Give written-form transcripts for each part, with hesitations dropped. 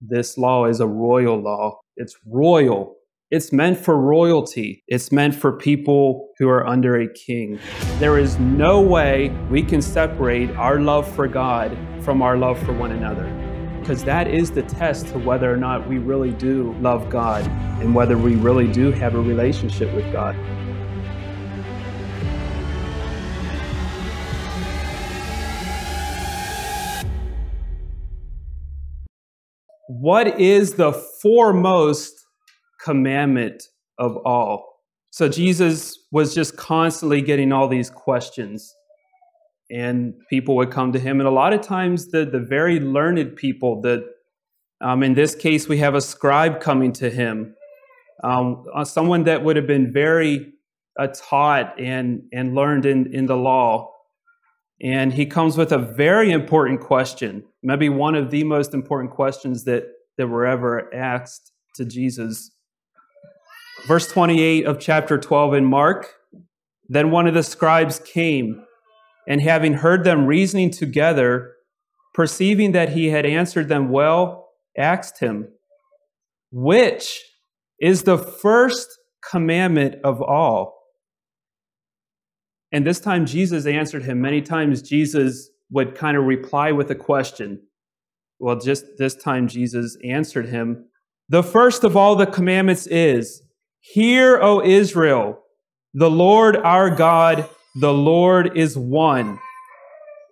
This law is a royal law. It's royal. It's meant for royalty. It's meant for people who are under a king. There is no way we can separate our love for God from our love for one another, because that is the test to whether or not we really do love God and whether we really do have a relationship with God. What is the foremost commandment of all? So Jesus was just constantly getting all these questions, and people would come to him. And a lot of times the very learned people, in this case, we have a scribe coming to him, someone that would have been very taught and learned in the law. And he comes with a very important question, maybe one of the most important questions that were ever asked to Jesus. Verse 28 of chapter 12 in Mark, then one of the scribes came, and having heard them reasoning together, perceiving that he had answered them well, asked him, which is the first commandment of all? And this time Jesus answered him. Many times Jesus would kind of reply with a question. Well, just this time Jesus answered him. The first of all the commandments is, hear, O Israel, the Lord our God, the Lord is one.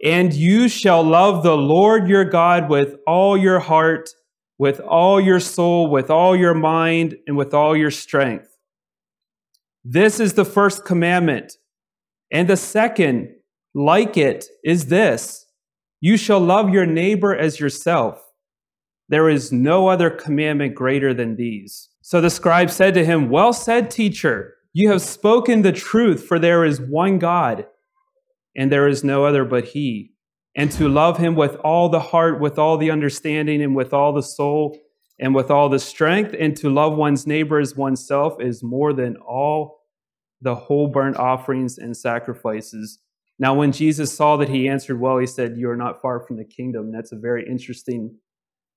And you shall love the Lord your God with all your heart, with all your soul, with all your mind, and with all your strength. This is the first commandment. And the second, like it, is this: you shall love your neighbor as yourself. There is no other commandment greater than these. So the scribe said to him, well said, teacher, you have spoken the truth, for there is one God, and there is no other but he. And to love him with all the heart, with all the understanding, and with all the soul, and with all the strength, and to love one's neighbor as oneself is more than all the whole burnt offerings and sacrifices. Now, when Jesus saw that he answered well, he said, you are not far from the kingdom. And that's a very interesting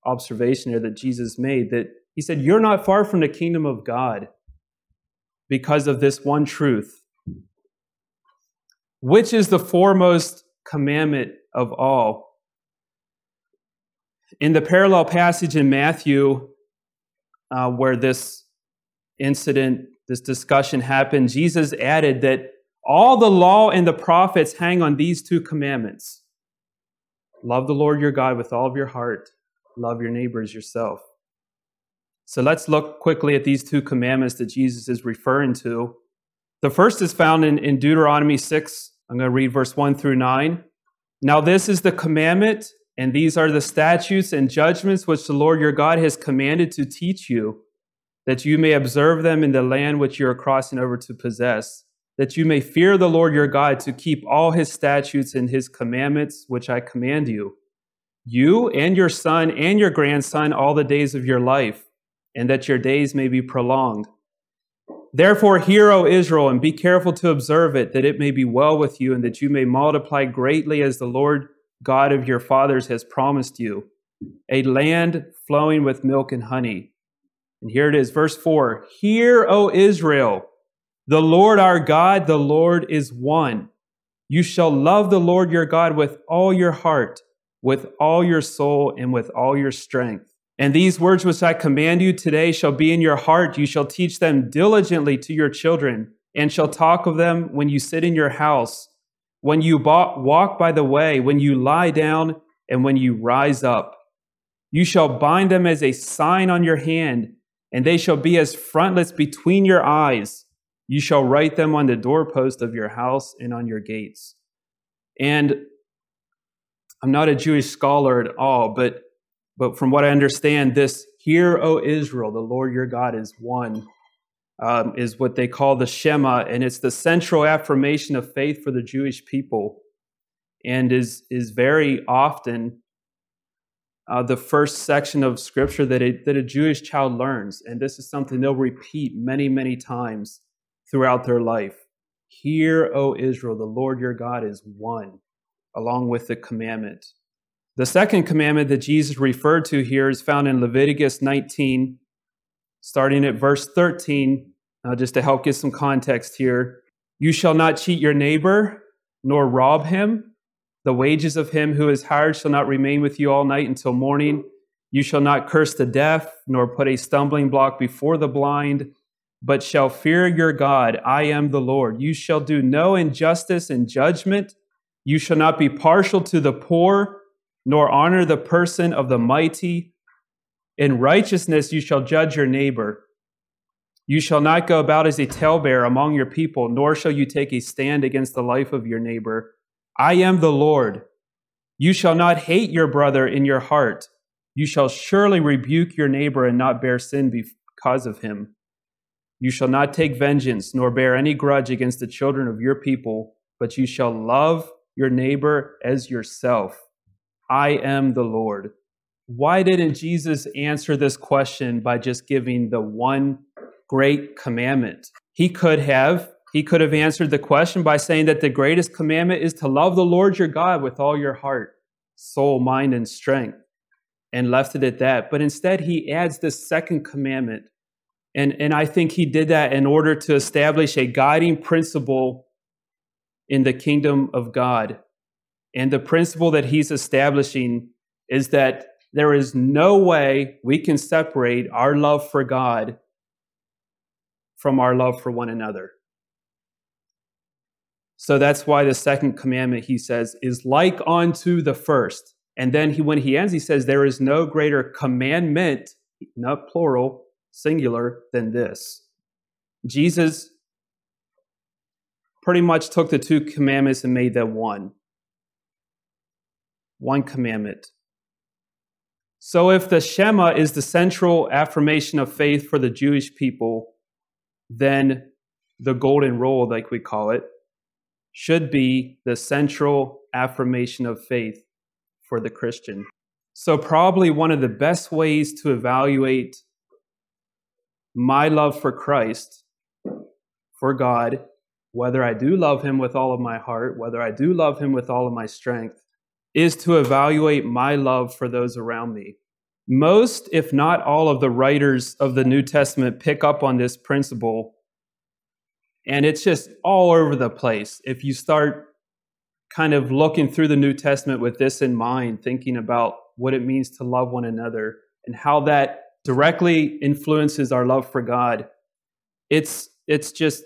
observation there that Jesus made, that he said, you're not far from the kingdom of God because of this one truth. Which is the foremost commandment of all? In the parallel passage in Matthew, where this incident, this discussion happened, Jesus added that all the law and the prophets hang on these two commandments. Love the Lord your God with all of your heart. Love your neighbor as yourself. So let's look quickly at these two commandments that Jesus is referring to. The first is found in Deuteronomy 6. I'm going to read verse 1 through 9. Now this is the commandment, and these are the statutes and judgments which the Lord your God has commanded to teach you, that you may observe them in the land which you are crossing over to possess, that you may fear the Lord your God, to keep all his statutes and his commandments, which I command you, you and your son and your grandson, all the days of your life, and that your days may be prolonged. Therefore, hear, O Israel, and be careful to observe it, that it may be well with you, and that you may multiply greatly as the Lord God of your fathers has promised you, a land flowing with milk and honey. And here it is, verse 4. Hear, O Israel, the Lord our God, the Lord is one. You shall love the Lord your God with all your heart, with all your soul, and with all your strength. And these words which I command you today shall be in your heart. You shall teach them diligently to your children, and shall talk of them when you sit in your house, when you walk by the way, when you lie down, and when you rise up. You shall bind them as a sign on your hand, and they shall be as frontlets between your eyes. You shall write them on the doorpost of your house and on your gates. And I'm not a Jewish scholar at all, but from what I understand, this "Hear, O Israel, the Lord your God is one" is what they call the Shema, and it's the central affirmation of faith for the Jewish people, and is very often the first section of scripture that a Jewish child learns. And this is something they'll repeat many, many times throughout their life. Hear, O Israel, the Lord your God is one, along with the commandment. The second commandment that Jesus referred to here is found in Leviticus 19, starting at verse 13, just to help get some context here. You shall not cheat your neighbor, nor rob him. The wages of him who is hired shall not remain with you all night until morning. You shall not curse the deaf, nor put a stumbling block before the blind, but shall fear your God. I am the Lord. You shall do no injustice in judgment. You shall not be partial to the poor, nor honor the person of the mighty. In righteousness you shall judge your neighbor. You shall not go about as a talebearer among your people, nor shall you take a stand against the life of your neighbor. I am the Lord. You shall not hate your brother in your heart. You shall surely rebuke your neighbor and not bear sin because of him. You shall not take vengeance, nor bear any grudge against the children of your people, but you shall love your neighbor as yourself. I am the Lord. Why didn't Jesus answer this question by just giving the one great commandment? He could have answered the question by saying that the greatest commandment is to love the Lord your God with all your heart, soul, mind, and strength, and left it at that. But instead, he adds this second commandment. And I think he did that in order to establish a guiding principle in the kingdom of God. And the principle that he's establishing is that there is no way we can separate our love for God from our love for one another. So that's why the second commandment, he says, is like unto the first. And then when he ends, he says, there is no greater commandment, not plural, singular, than this. Jesus pretty much took the two commandments and made them one. One commandment. So if the Shema is the central affirmation of faith for the Jewish people, then the golden rule, like we call it, should be the central affirmation of faith for the Christian. So probably one of the best ways to evaluate my love for Christ, for God, whether I do love him with all of my heart, whether I do love him with all of my strength, is to evaluate my love for those around me. Most, if not all, of the writers of the New Testament pick up on this principle, and it's just all over the place. If you start kind of looking through the New Testament with this in mind, thinking about what it means to love one another and how that directly influences our love for God, it's just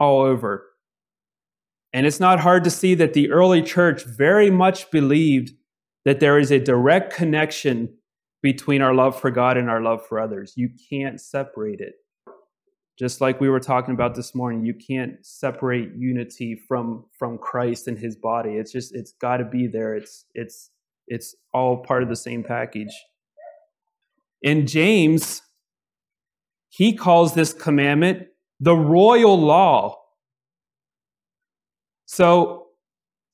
all over. And it's not hard to see that the early church very much believed that there is a direct connection between our love for God and our love for others. You can't separate it. Just like we were talking about this morning, you can't separate unity from Christ and his body. It's got to be there. It's all part of the same package. In James, he calls this commandment the royal law. So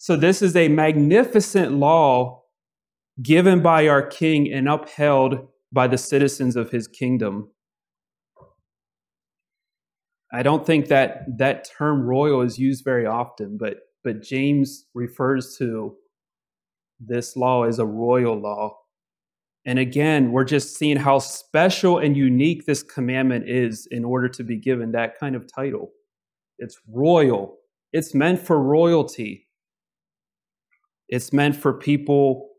this is a magnificent law given by our king and upheld by the citizens of his kingdom. I don't think that term royal is used very often, but James refers to this law as a royal law. And again, we're just seeing how special and unique this commandment is in order to be given that kind of title. It's royal. It's meant for royalty. It's meant for people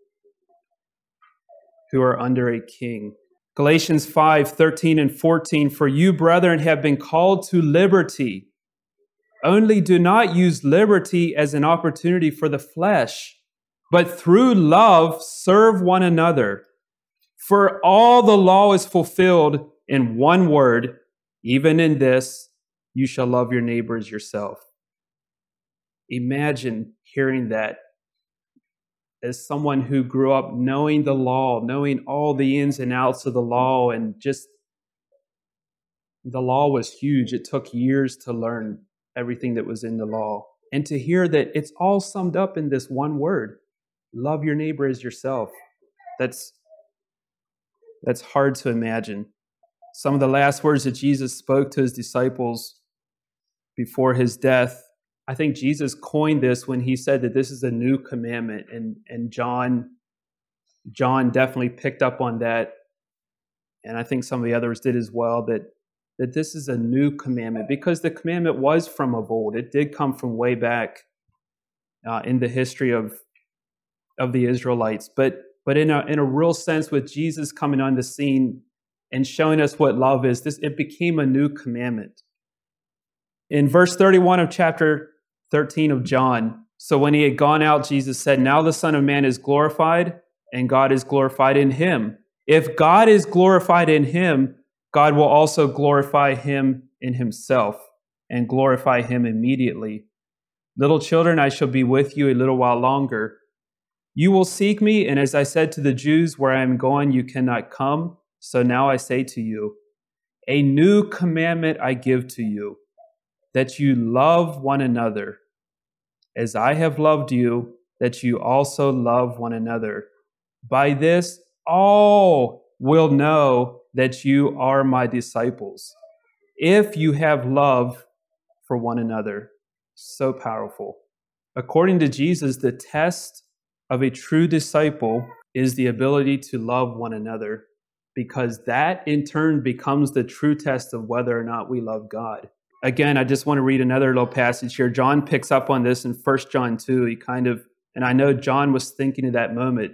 who are under a king. Galatians 5:13 and 14, for you, brethren, have been called to liberty. Only do not use liberty as an opportunity for the flesh, but through love serve one another. For all the law is fulfilled in one word, even in this, you shall love your neighbor as yourself. Imagine hearing that as someone who grew up knowing the law, knowing all the ins and outs of the law, and just the law was huge. It took years to learn everything that was in the law. And to hear that it's all summed up in this one word, love your neighbor as yourself. That's hard to imagine. Some of the last words that Jesus spoke to his disciples before his death, I think Jesus coined this when he said that this is a new commandment. And John John definitely picked up on that, and I think some of the others did as well, that this is a new commandment, because the commandment was from of old. It did come from way back in the history of the Israelites. But in a real sense, with Jesus coming on the scene and showing us what love is, it became a new commandment. In verse 31 of chapter 13 of John, so when he had gone out, Jesus said, "Now the Son of Man is glorified, and God is glorified in him. If God is glorified in him, God will also glorify him in himself, and glorify him immediately. Little children, I shall be with you a little while longer. You will seek me, and as I said to the Jews, where I am going, you cannot come. So now I say to you, a new commandment I give to you, that you love one another. As I have loved you, that you also love one another. By this, all will know that you are my disciples, if you have love for one another." So powerful. According to Jesus, the test of a true disciple is the ability to love one another, because that in turn becomes the true test of whether or not we love God. Again, I just want to read another little passage here. John picks up on this in 1 John 2. He kind of, and I know John was thinking of that moment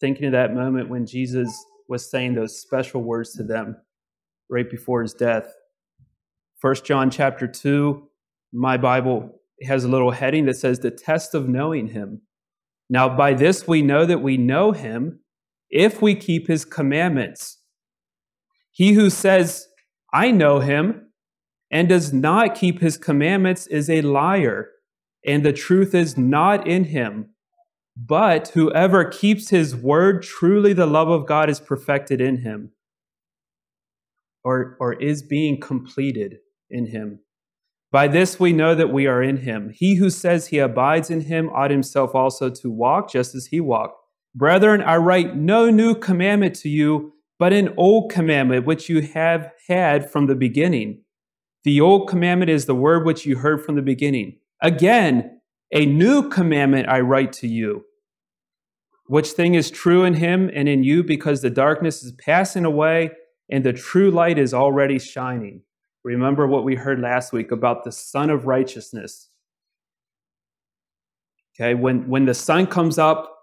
when Jesus was saying those special words to them right before his death. 1 John chapter 2, my Bible has a little heading that says, "The test of knowing him. Now by this we know that we know him, if we keep his commandments. He who says, 'I know him,' and does not keep his commandments is a liar, and the truth is not in him. But whoever keeps his word, truly the love of God is perfected in him," or is being completed in him. "By this we know that we are in him. He who says he abides in him ought himself also to walk, just as he walked. Brethren, I write no new commandment to you, but an old commandment which you have had from the beginning. The old commandment is the word which you heard from the beginning. Again, a new commandment I write to you, which thing is true in him and in you, because the darkness is passing away and the true light is already shining." Remember what we heard last week about the Sun of Righteousness. Okay, when the sun comes up,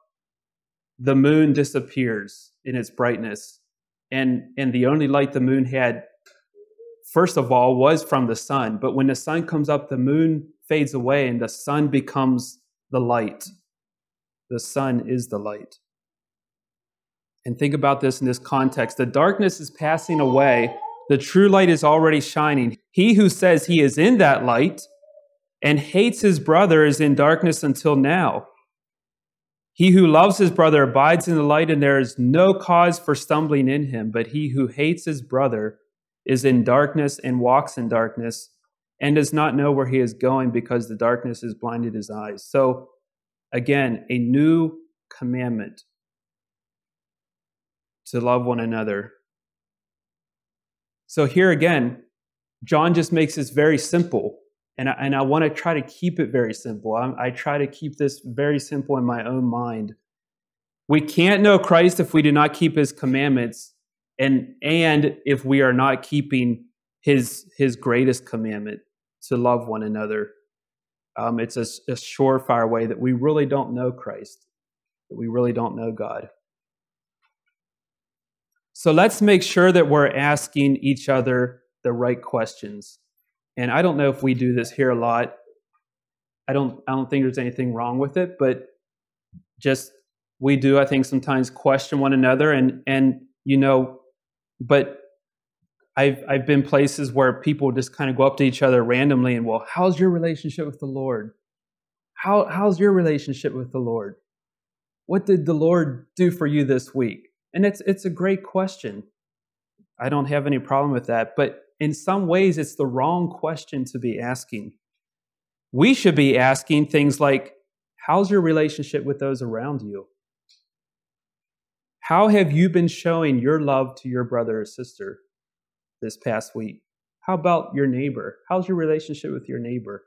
the moon disappears in its brightness. And the only light the moon had, first of all, was from the sun. But when the sun comes up, the moon fades away and the sun becomes the light. The sun is the light. And think about this in this context. The darkness is passing away. The true light is already shining. He who says he is in that light and hates his brother is in darkness until now. He who loves his brother abides in the light, and there is no cause for stumbling in him. But he who hates his brother is in darkness and walks in darkness and does not know where he is going, because the darkness has blinded his eyes. So again, a new commandment to love one another. So here again, John just makes this very simple. And I want to try to keep it very simple. I try to keep this very simple in my own mind. We can't know Christ if we do not keep his commandments, and if we are not keeping his greatest commandment, to love one another. It's a surefire way that we really don't know Christ, that we really don't know God. So let's make sure that we're asking each other the right questions. And I don't know if we do this here a lot. I don't think there's anything wrong with it, but just we do, I think, sometimes question one another, and you know, but I've been places where people just kind of go up to each other randomly and, "Well, how's your relationship with the Lord? How's your relationship with the Lord? What did the Lord do for you this week?" And it's a great question. I don't have any problem with that, but in some ways, it's the wrong question to be asking. We should be asking things like, how's your relationship with those around you? How have you been showing your love to your brother or sister this past week? How about your neighbor? How's your relationship with your neighbor?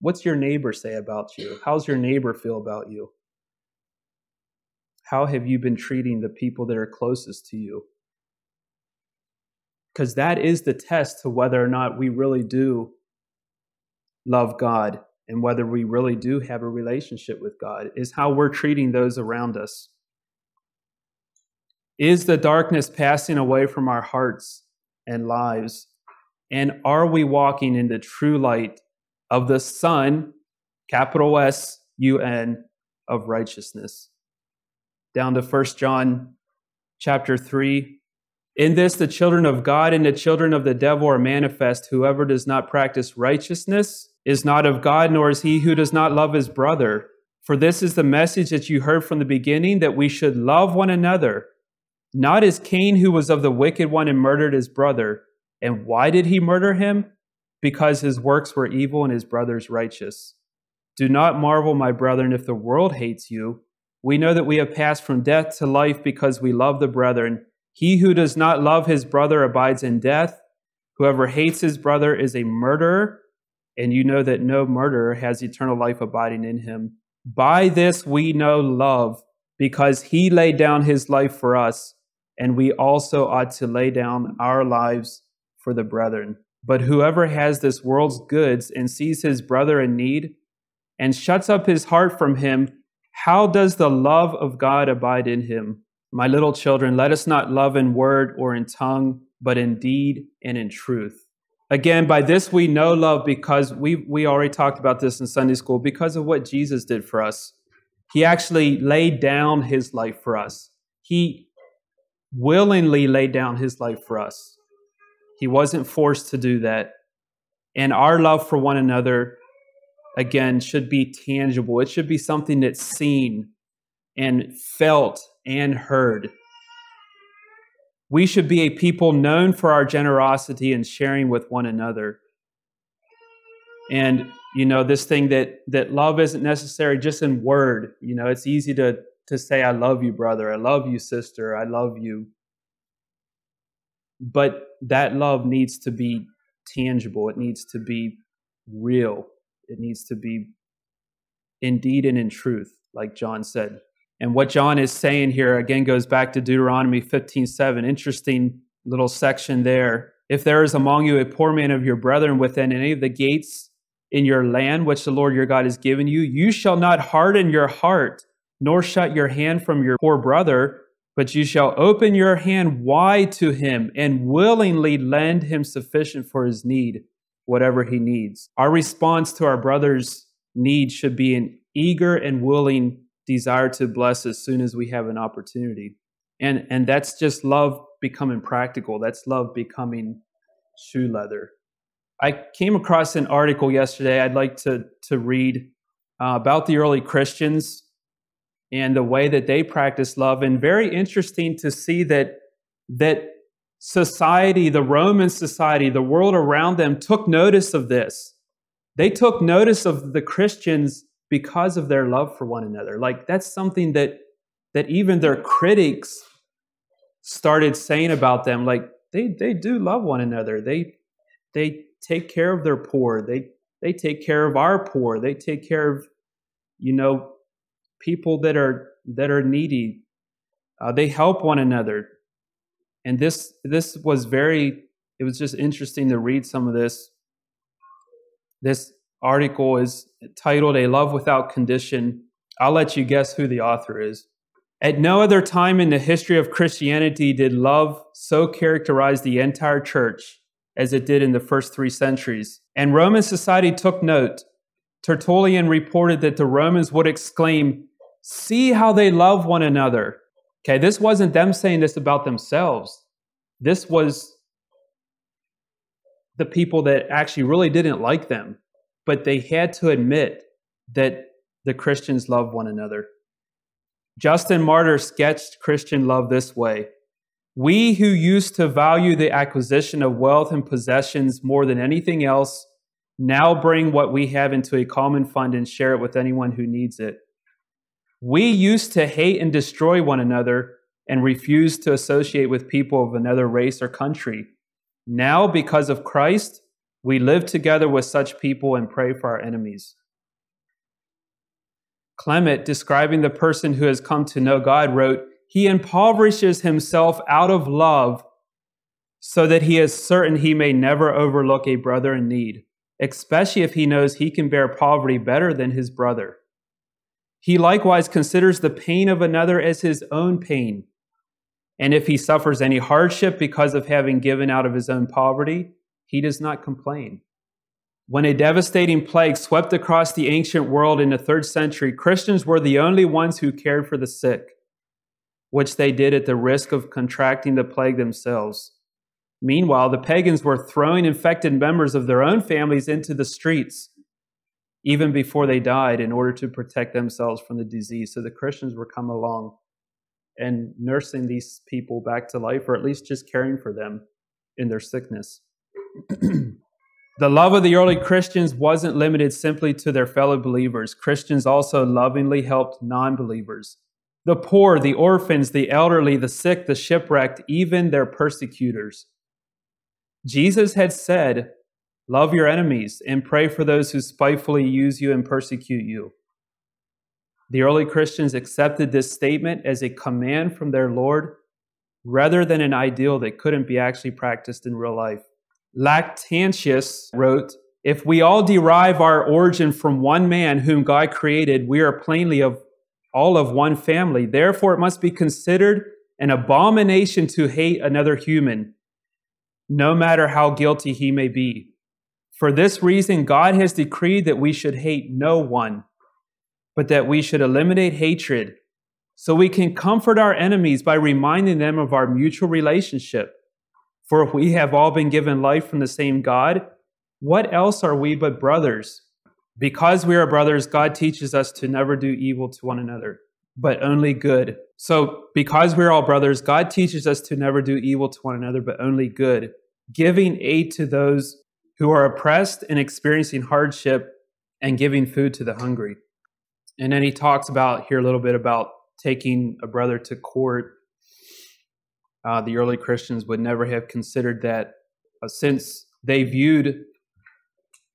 What's your neighbor say about you? How's your neighbor feel about you? How have you been treating the people that are closest to you? Because that is the test to whether or not we really do love God and whether we really do have a relationship with God, is how we're treating those around us. Is the darkness passing away from our hearts and lives? And are we walking in the true light of the Sun, capital S-U-N, of righteousness? Down to 1 John chapter 3. In this, the children of God and the children of the devil are manifest. Whoever does not practice righteousness is not of God, nor is he who does not love his brother. For this is the message that you heard from the beginning, that we should love one another, not as Cain, who was of the wicked one and murdered his brother. And why did he murder him? Because his works were evil and his brother's righteous. Do not marvel, my brethren, if the world hates you. We know that we have passed from death to life because we love the brethren. He who does not love his brother abides in death. Whoever hates his brother is a murderer, and you know that no murderer has eternal life abiding in him. By this we know love, because he laid down his life for us, and we also ought to lay down our lives for the brethren. But whoever has this world's goods and sees his brother in need and shuts up his heart from him, how does the love of God abide in him? My little children, let us not love in word or in tongue, but in deed and in truth. Again, by this we know love, because we already talked about this in Sunday school, because of what Jesus did for us. He actually laid down his life for us. He willingly laid down his life for us. He wasn't forced to do that. And our love for one another, again, should be tangible. It should be something that's seen and felt and heard. We should be a people known for our generosity and sharing with one another. And, you know, this thing that love isn't necessary just in word. You know, it's easy to say, I love you, brother. I love you, sister. I love you. But that love needs to be tangible. It needs to be real. It needs to be in deed and in truth, like John said. And what John is saying here, again, goes back to Deuteronomy 15:7. Interesting little section there. If there is among you a poor man of your brethren within any of the gates in your land, which the Lord your God has given you, you shall not harden your heart, nor shut your hand from your poor brother, but you shall open your hand wide to him and willingly lend him sufficient for his need, whatever he needs. Our response to our brother's need should be an eager and willing desire to bless as soon as we have an opportunity. And that's just love becoming practical. That's love becoming shoe leather. I came across an article yesterday I'd like to read about the early Christians and the way that they practiced love. And very interesting to see that society, the Roman society, the world around them took notice of this. They took notice of the Christians because of their love for one another. Like, that's something that even their critics started saying about them. Like, they do love one another. They take care of their poor. They take care of our poor. They take care of, you know, people that are needy. They help one another. And this was it was just interesting to read some of this. This article is titled "A Love Without Condition." I'll let you guess who the author is. At no other time in the history of Christianity did love so characterize the entire church as it did in the first 3 centuries. And Roman society took note. Tertullian reported that the Romans would exclaim, "See how they love one another." Okay, this wasn't them saying this about themselves. This was the people that actually really didn't like them. But they had to admit that the Christians loved one another. Justin Martyr sketched Christian love this way. We who used to value the acquisition of wealth and possessions more than anything else now bring what we have into a common fund and share it with anyone who needs it. We used to hate and destroy one another and refuse to associate with people of another race or country. Now, because of Christ, we live together with such people and pray for our enemies. Clement, describing the person who has come to know God, wrote, "He impoverishes himself out of love so that he is certain he may never overlook a brother in need, especially if he knows he can bear poverty better than his brother. He likewise considers the pain of another as his own pain. And if he suffers any hardship because of having given out of his own poverty, he does not complain." When a devastating plague swept across the ancient world in the 3rd century, Christians were the only ones who cared for the sick, which they did at the risk of contracting the plague themselves. Meanwhile, the pagans were throwing infected members of their own families into the streets, even before they died, in order to protect themselves from the disease. So the Christians were coming along and nursing these people back to life, or at least just caring for them in their sickness. The love of the early Christians wasn't limited simply to their fellow believers. Christians also lovingly helped non-believers, the poor, the orphans, the elderly, the sick, the shipwrecked, even their persecutors. Jesus had said, "Love your enemies and pray for those who spitefully use you and persecute you." The early Christians accepted this statement as a command from their Lord rather than an ideal that couldn't be actually practiced in real life. Lactantius wrote, "If we all derive our origin from one man whom God created, we are plainly of all of one family. Therefore, it must be considered an abomination to hate another human, no matter how guilty he may be. For this reason, God has decreed that we should hate no one, but that we should eliminate hatred, so we can comfort our enemies by reminding them of our mutual relationship. For if we have all been given life from the same God, what else are we but brothers? Because we are brothers, God teaches us to never do evil to one another, but only good." So because we're all brothers, God teaches us to never do evil to one another, but only good, giving aid to those who are oppressed and experiencing hardship, and giving food to the hungry. And then he talks about here a little bit about taking a brother to court. The early Christians would never have considered that, since they viewed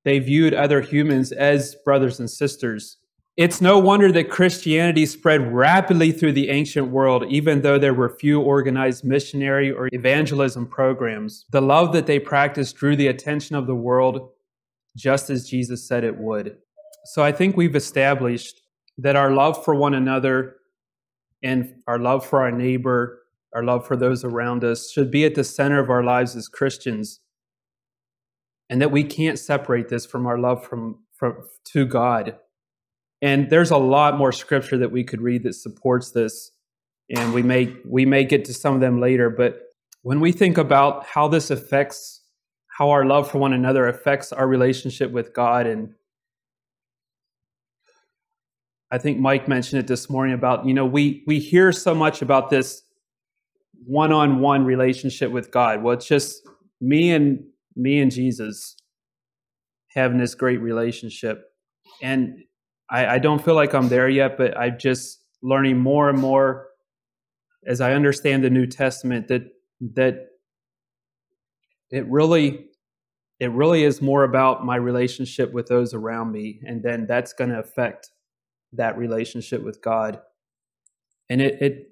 other humans as brothers and sisters. It's no wonder that Christianity spread rapidly through the ancient world, even though there were few organized missionary or evangelism programs. The love that they practiced drew the attention of the world, just as Jesus said it would. So I think we've established that our love for one another and our love for our neighbor, our love for those around us, should be at the center of our lives as Christians, and that we can't separate this from our love to God. And there's a lot more scripture that we could read that supports this, and we may get to some of them later. But when we think about how this affects, how our love for one another affects our relationship with God, and I think Mike mentioned it this morning about, we hear so much about this one-on-one relationship with God. Well, it's just me and Jesus having this great relationship. And I don't feel like I'm there yet, but I'm just learning more and more as I understand the New Testament that it really is more about my relationship with those around me, and then that's going to affect that relationship with God. And it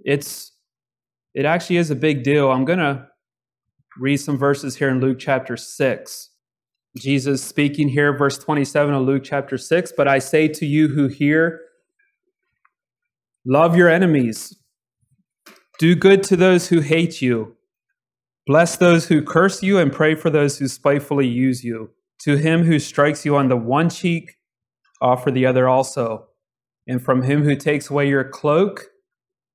actually is a big deal. I'm going to read some verses here in Luke chapter 6. Jesus speaking here, verse 27 of Luke chapter 6, "But I say to you who hear, love your enemies, do good to those who hate you, bless those who curse you, and pray for those who spitefully use you. To him who strikes you on the one cheek, offer the other also. And from him who takes away your cloak,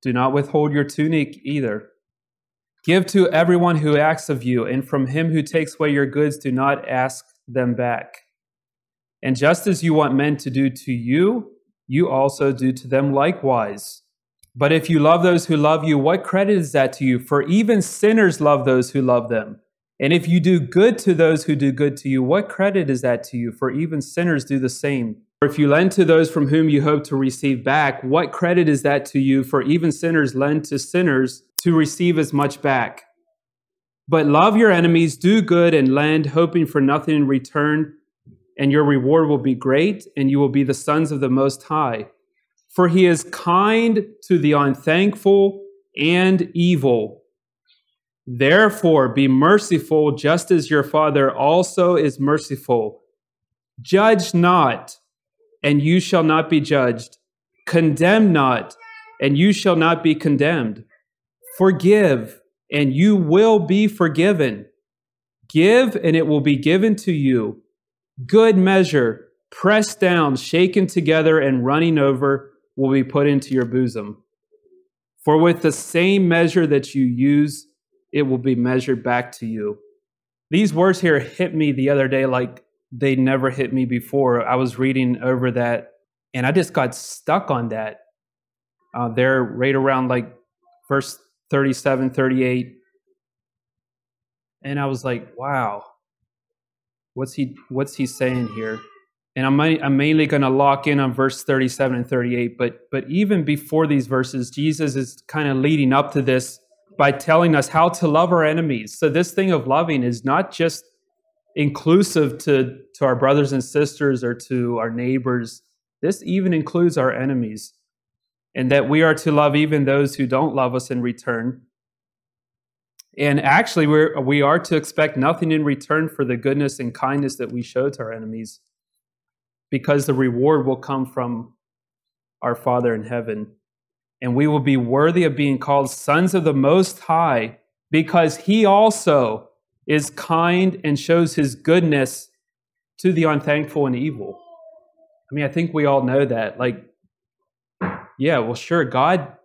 do not withhold your tunic either. Give to everyone who asks of you, and from him who takes away your goods, do not ask them back. And just as you want men to do to you, you also do to them likewise. But if you love those who love you, what credit is that to you? For even sinners love those who love them. And if you do good to those who do good to you, what credit is that to you? For even sinners do the same. Or if you lend to those from whom you hope to receive back, what credit is that to you? For even sinners lend to sinners to receive as much back. But love your enemies, do good, and lend, hoping for nothing in return, and your reward will be great, and you will be the sons of the Most High. For he is kind to the unthankful and evil. Therefore, be merciful, just as your Father also is merciful. Judge not, and you shall not be judged. Condemn not, and you shall not be condemned. Forgive, and you will be forgiven. Give, and it will be given to you. Good measure, pressed down, shaken together, and running over, will be put into your bosom. For with the same measure that you use, it will be measured back to you. These words here hit me the other day like they never hit me before. I was reading over that, and I just got stuck on that. They're right around like verse 37, 38. And I was like, wow, what's he saying here? And I'm mainly going to lock in on verse 37 and 38. But even before these verses, Jesus is kind of leading up to this by telling us how to love our enemies. So this thing of loving is not just inclusive to our brothers and sisters or to our neighbors. This even includes our enemies, and that we are to love even those who don't love us in return. And actually, we are to expect nothing in return for the goodness and kindness that we show to our enemies, because the reward will come from our Father in heaven. And we will be worthy of being called sons of the Most High, because he also is kind and shows his goodness to the unthankful and evil. I mean, I think we all know that. Like, yeah, well, sure, God,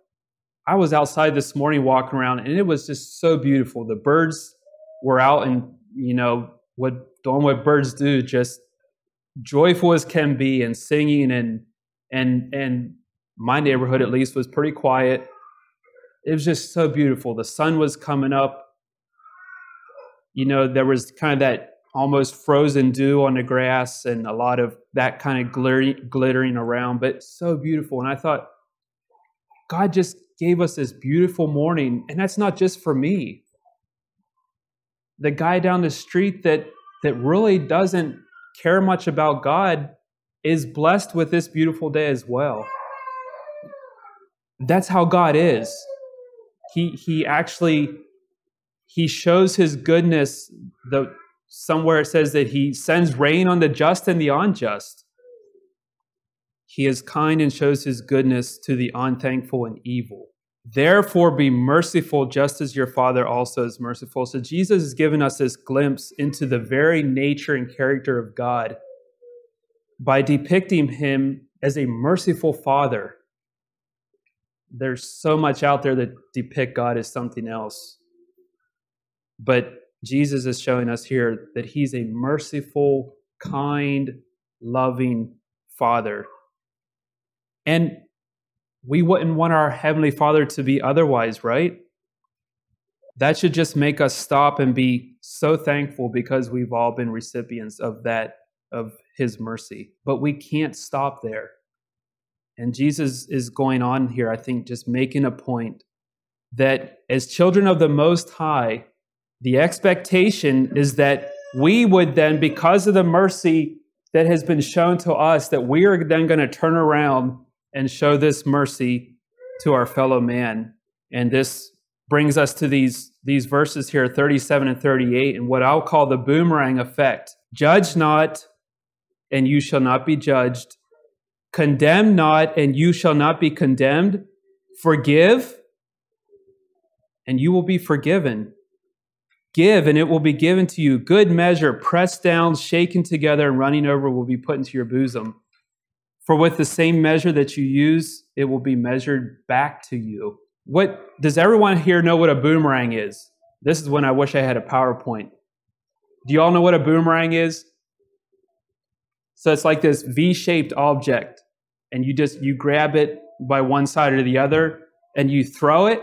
I was outside this morning walking around, and it was just so beautiful. The birds were out and, you know, doing what birds do, just joyful as can be and singing, and my neighborhood at least was pretty quiet. It was just so beautiful. The sun was coming up. You know, there was kind of that almost frozen dew on the grass and a lot of that kind of glittering around, but so beautiful. And I thought, God just gave us this beautiful morning, and that's not just for me. The guy down the street that really doesn't care much about God is blessed with this beautiful day as well. That's how God is. He shows his goodness. Somewhere it says that he sends rain on the just and the unjust. He is kind and shows his goodness to the unthankful and evil. Therefore, be merciful, just as your Father also is merciful. So Jesus has given us this glimpse into the very nature and character of God by depicting him as a merciful Father. There's so much out there that depict God as something else. But Jesus is showing us here that he's a merciful, kind, loving Father. And we wouldn't want our Heavenly Father to be otherwise, right? That should just make us stop and be so thankful, because we've all been recipients of his mercy. But we can't stop there. And Jesus is going on here, I think, just making a point that as children of the Most High, the expectation is that we would then, because of the mercy that has been shown to us, that we are then going to turn around and show this mercy to our fellow man. And this brings us to these verses here, 37 and 38, and what I'll call the boomerang effect. Judge not, and you shall not be judged. Condemn not, and you shall not be condemned. Forgive, and you will be forgiven. Give, and it will be given to you. Good measure, pressed down, shaken together, and running over, will be put into your bosom. For with the same measure that you use, it will be measured back to you. Does everyone here know what a boomerang is? This is when I wish I had a PowerPoint. Do you all know what a boomerang is? So it's like this V-shaped object, and you grab it by one side or the other, and you throw it,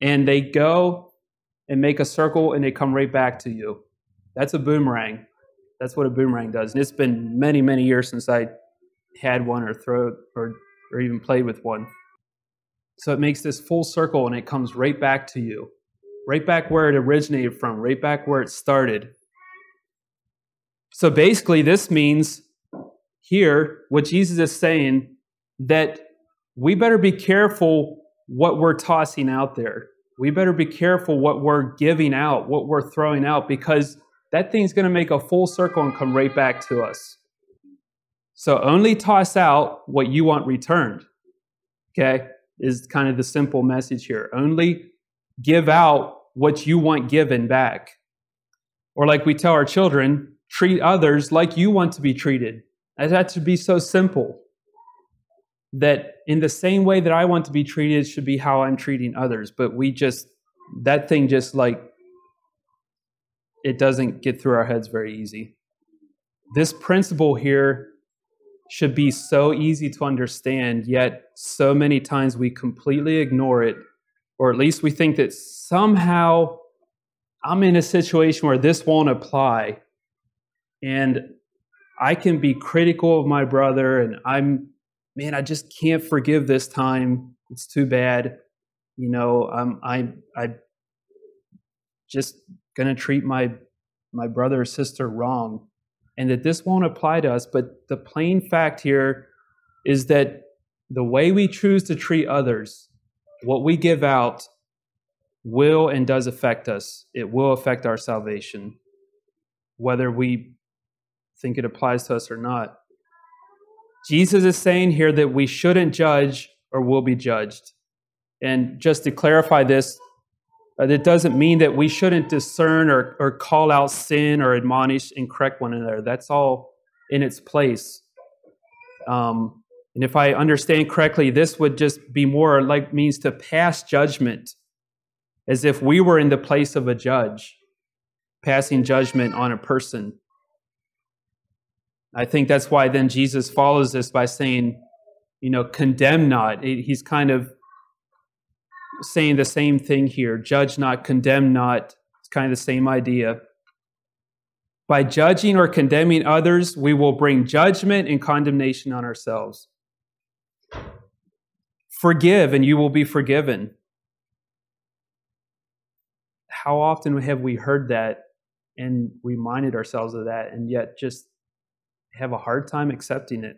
and they go and make a circle, and they come right back to you. That's a boomerang. That's what a boomerang does. And it's been many, many years since I had one or throw or even played with one. So it makes this full circle, and it comes right back to you, right back where it originated from, right back where it started. So basically this means here what Jesus is saying that we better be careful what we're tossing out there. We better be careful what we're giving out, what we're throwing out, because that thing's going to make a full circle and come right back to us. So only toss out what you want returned, okay, is kind of the simple message here. Only give out what you want given back. Or like we tell our children, treat others like you want to be treated. And that should be so simple, that in the same way that I want to be treated should be how I'm treating others. But we just, that thing just like, it doesn't get through our heads very easy. This principle here should be so easy to understand, yet so many times we completely ignore it, or at least we think that somehow I'm in a situation where this won't apply and I can be critical of my brother and man, I just can't forgive this time. It's too bad. You know, I'm just going to treat my brother or sister wrong, and that this won't apply to us. But the plain fact here is that the way we choose to treat others, what we give out, will and does affect us. It will affect our salvation, whether we think it applies to us or not. Jesus is saying here that we shouldn't judge or we'll be judged. And just to clarify this, that doesn't mean that we shouldn't discern or call out sin or admonish and correct one another. That's all in its place. And if I understand correctly, this would just be more like means to pass judgment, as if we were in the place of a judge, passing judgment on a person. I think that's why then Jesus follows this by saying, you know, condemn not. He's kind of saying the same thing here. Judge not, condemn not. It's kind of the same idea. By judging or condemning others, we will bring judgment and condemnation on ourselves. Forgive and you will be forgiven. How often have we heard that and reminded ourselves of that, and yet just have a hard time accepting it?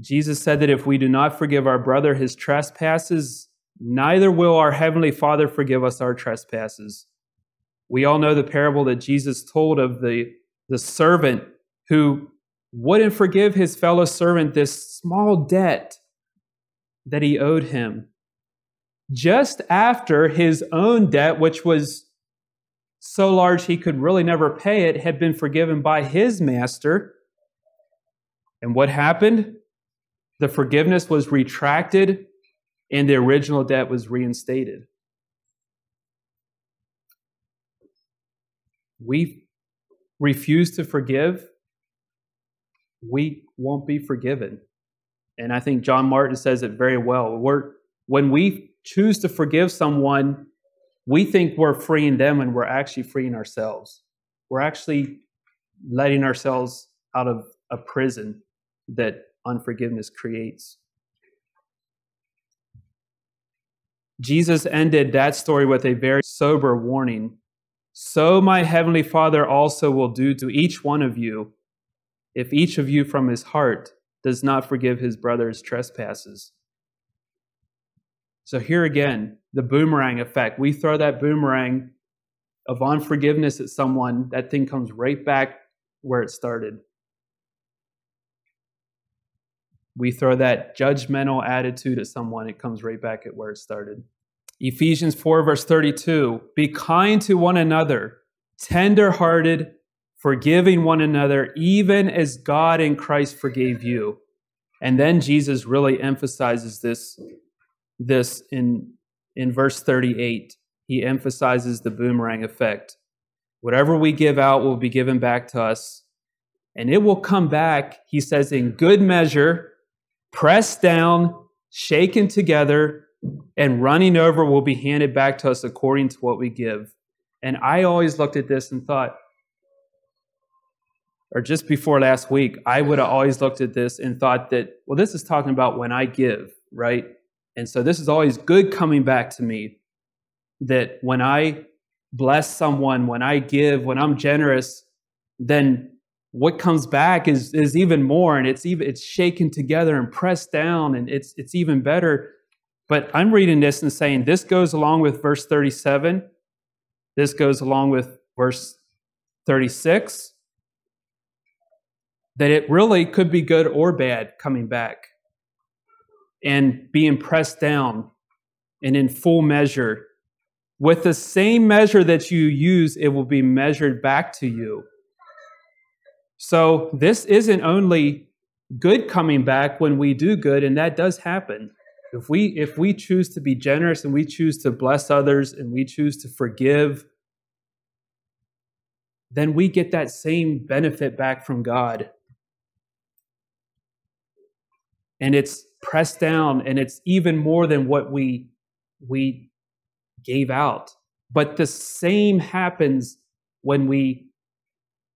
Jesus said that if we do not forgive our brother his trespasses, neither will our Heavenly Father forgive us our trespasses. We all know the parable that Jesus told of the servant who wouldn't forgive his fellow servant this small debt that he owed him, just after his own debt, which was so large he could really never pay it, had been forgiven by his master. And what happened? The forgiveness was retracted and the original debt was reinstated. We refuse to forgive, we won't be forgiven. And I think John Martin says it very well. When we choose to forgive someone, we think we're freeing them, and we're actually freeing ourselves. We're actually letting ourselves out of a prison that unforgiveness creates. Jesus ended that story with a very sober warning. So my Heavenly Father also will do to each one of you, if each of you from his heart does not forgive his brother's trespasses. So here again, the boomerang effect. We throw that boomerang of unforgiveness at someone, that thing comes right back where it started. We throw that judgmental attitude at someone, it comes right back at where it started. Ephesians 4, verse 32, be kind to one another, tender-hearted, forgiving one another, even as God in Christ forgave you. And then Jesus really emphasizes this in verse 38, he emphasizes the boomerang effect. Whatever we give out will be given back to us, and it will come back, he says, in good measure, pressed down, shaken together, and running over will be handed back to us according to what we give. And I always looked at this and thought, or just before last week, I would have always looked at this and thought that, well, this is talking about when I give, right? And so this is always good coming back to me, that when I bless someone, when I give, when I'm generous, then what comes back is even more, and it's shaken together and pressed down, and it's even better. But I'm reading this and saying this goes along with verse 37. This goes along with verse 36. That it really could be good or bad coming back and being pressed down and in full measure. With the same measure that you use, it will be measured back to you. So this isn't only good coming back when we do good, and that does happen. If we choose to be generous and we choose to bless others and we choose to forgive, then we get that same benefit back from God. And it's pressed down, and it's even more than what we gave out. But the same happens when we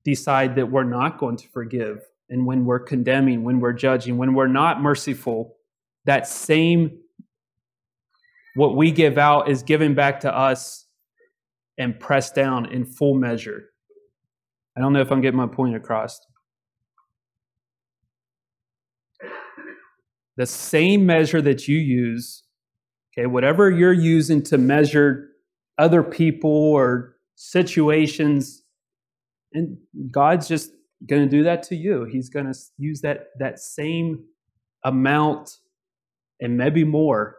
decide that we're not going to forgive, and when we're condemning, when we're judging, when we're not merciful, that same, what we give out is given back to us and pressed down in full measure. I don't know if I'm getting my point across. The same measure that you use, okay, whatever you're using to measure other people or situations, and God's just going to do that to you. He's going to use that same amount and maybe more.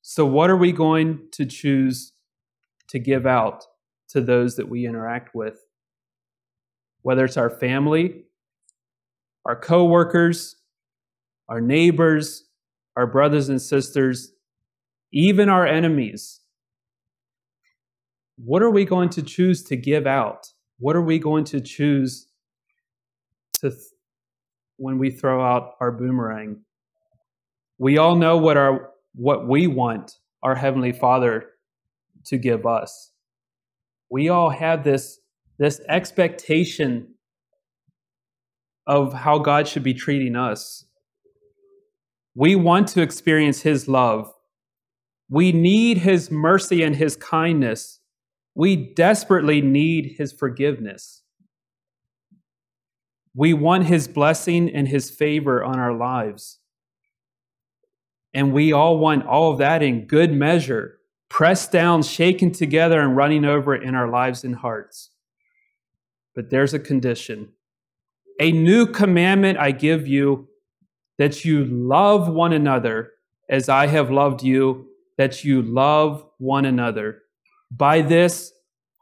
So what are we going to choose to give out to those that we interact with? Whether it's our family, our coworkers, our neighbors, our brothers and sisters, even our enemies. What are we going to choose to give out? What are we going to choose to when we throw out our boomerang? We all know what we want our Heavenly Father to give us. We all have this expectation of how God should be treating us. We want to experience His love. We need His mercy and His kindness. We desperately need His forgiveness. We want His blessing and His favor on our lives. And we all want all of that in good measure, pressed down, shaken together, and running over in our lives and hearts. But there's a condition. A new commandment I give you, that you love one another as I have loved you, that you love one another. By this,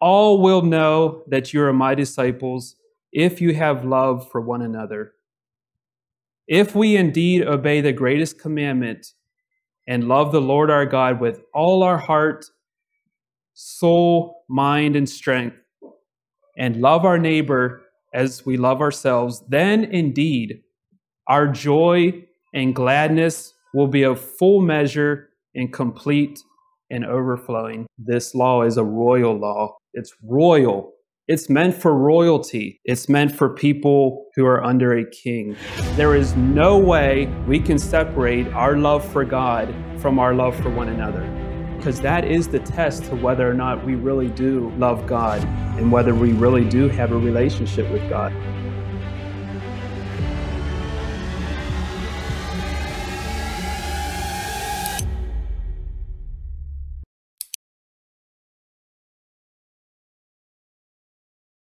all will know that you are my disciples, if you have love for one another. If we indeed obey the greatest commandment and love the Lord our God with all our heart, soul, mind, and strength, and love our neighbor as we love ourselves, then indeed our joy and gladness will be of full measure and complete and overflowing. This law is a royal law. It's royal. It's meant for royalty. It's meant for people who are under a king. There is no way we can separate our love for God from our love for one another, because that is the test to whether or not we really do love God and whether we really do have a relationship with God.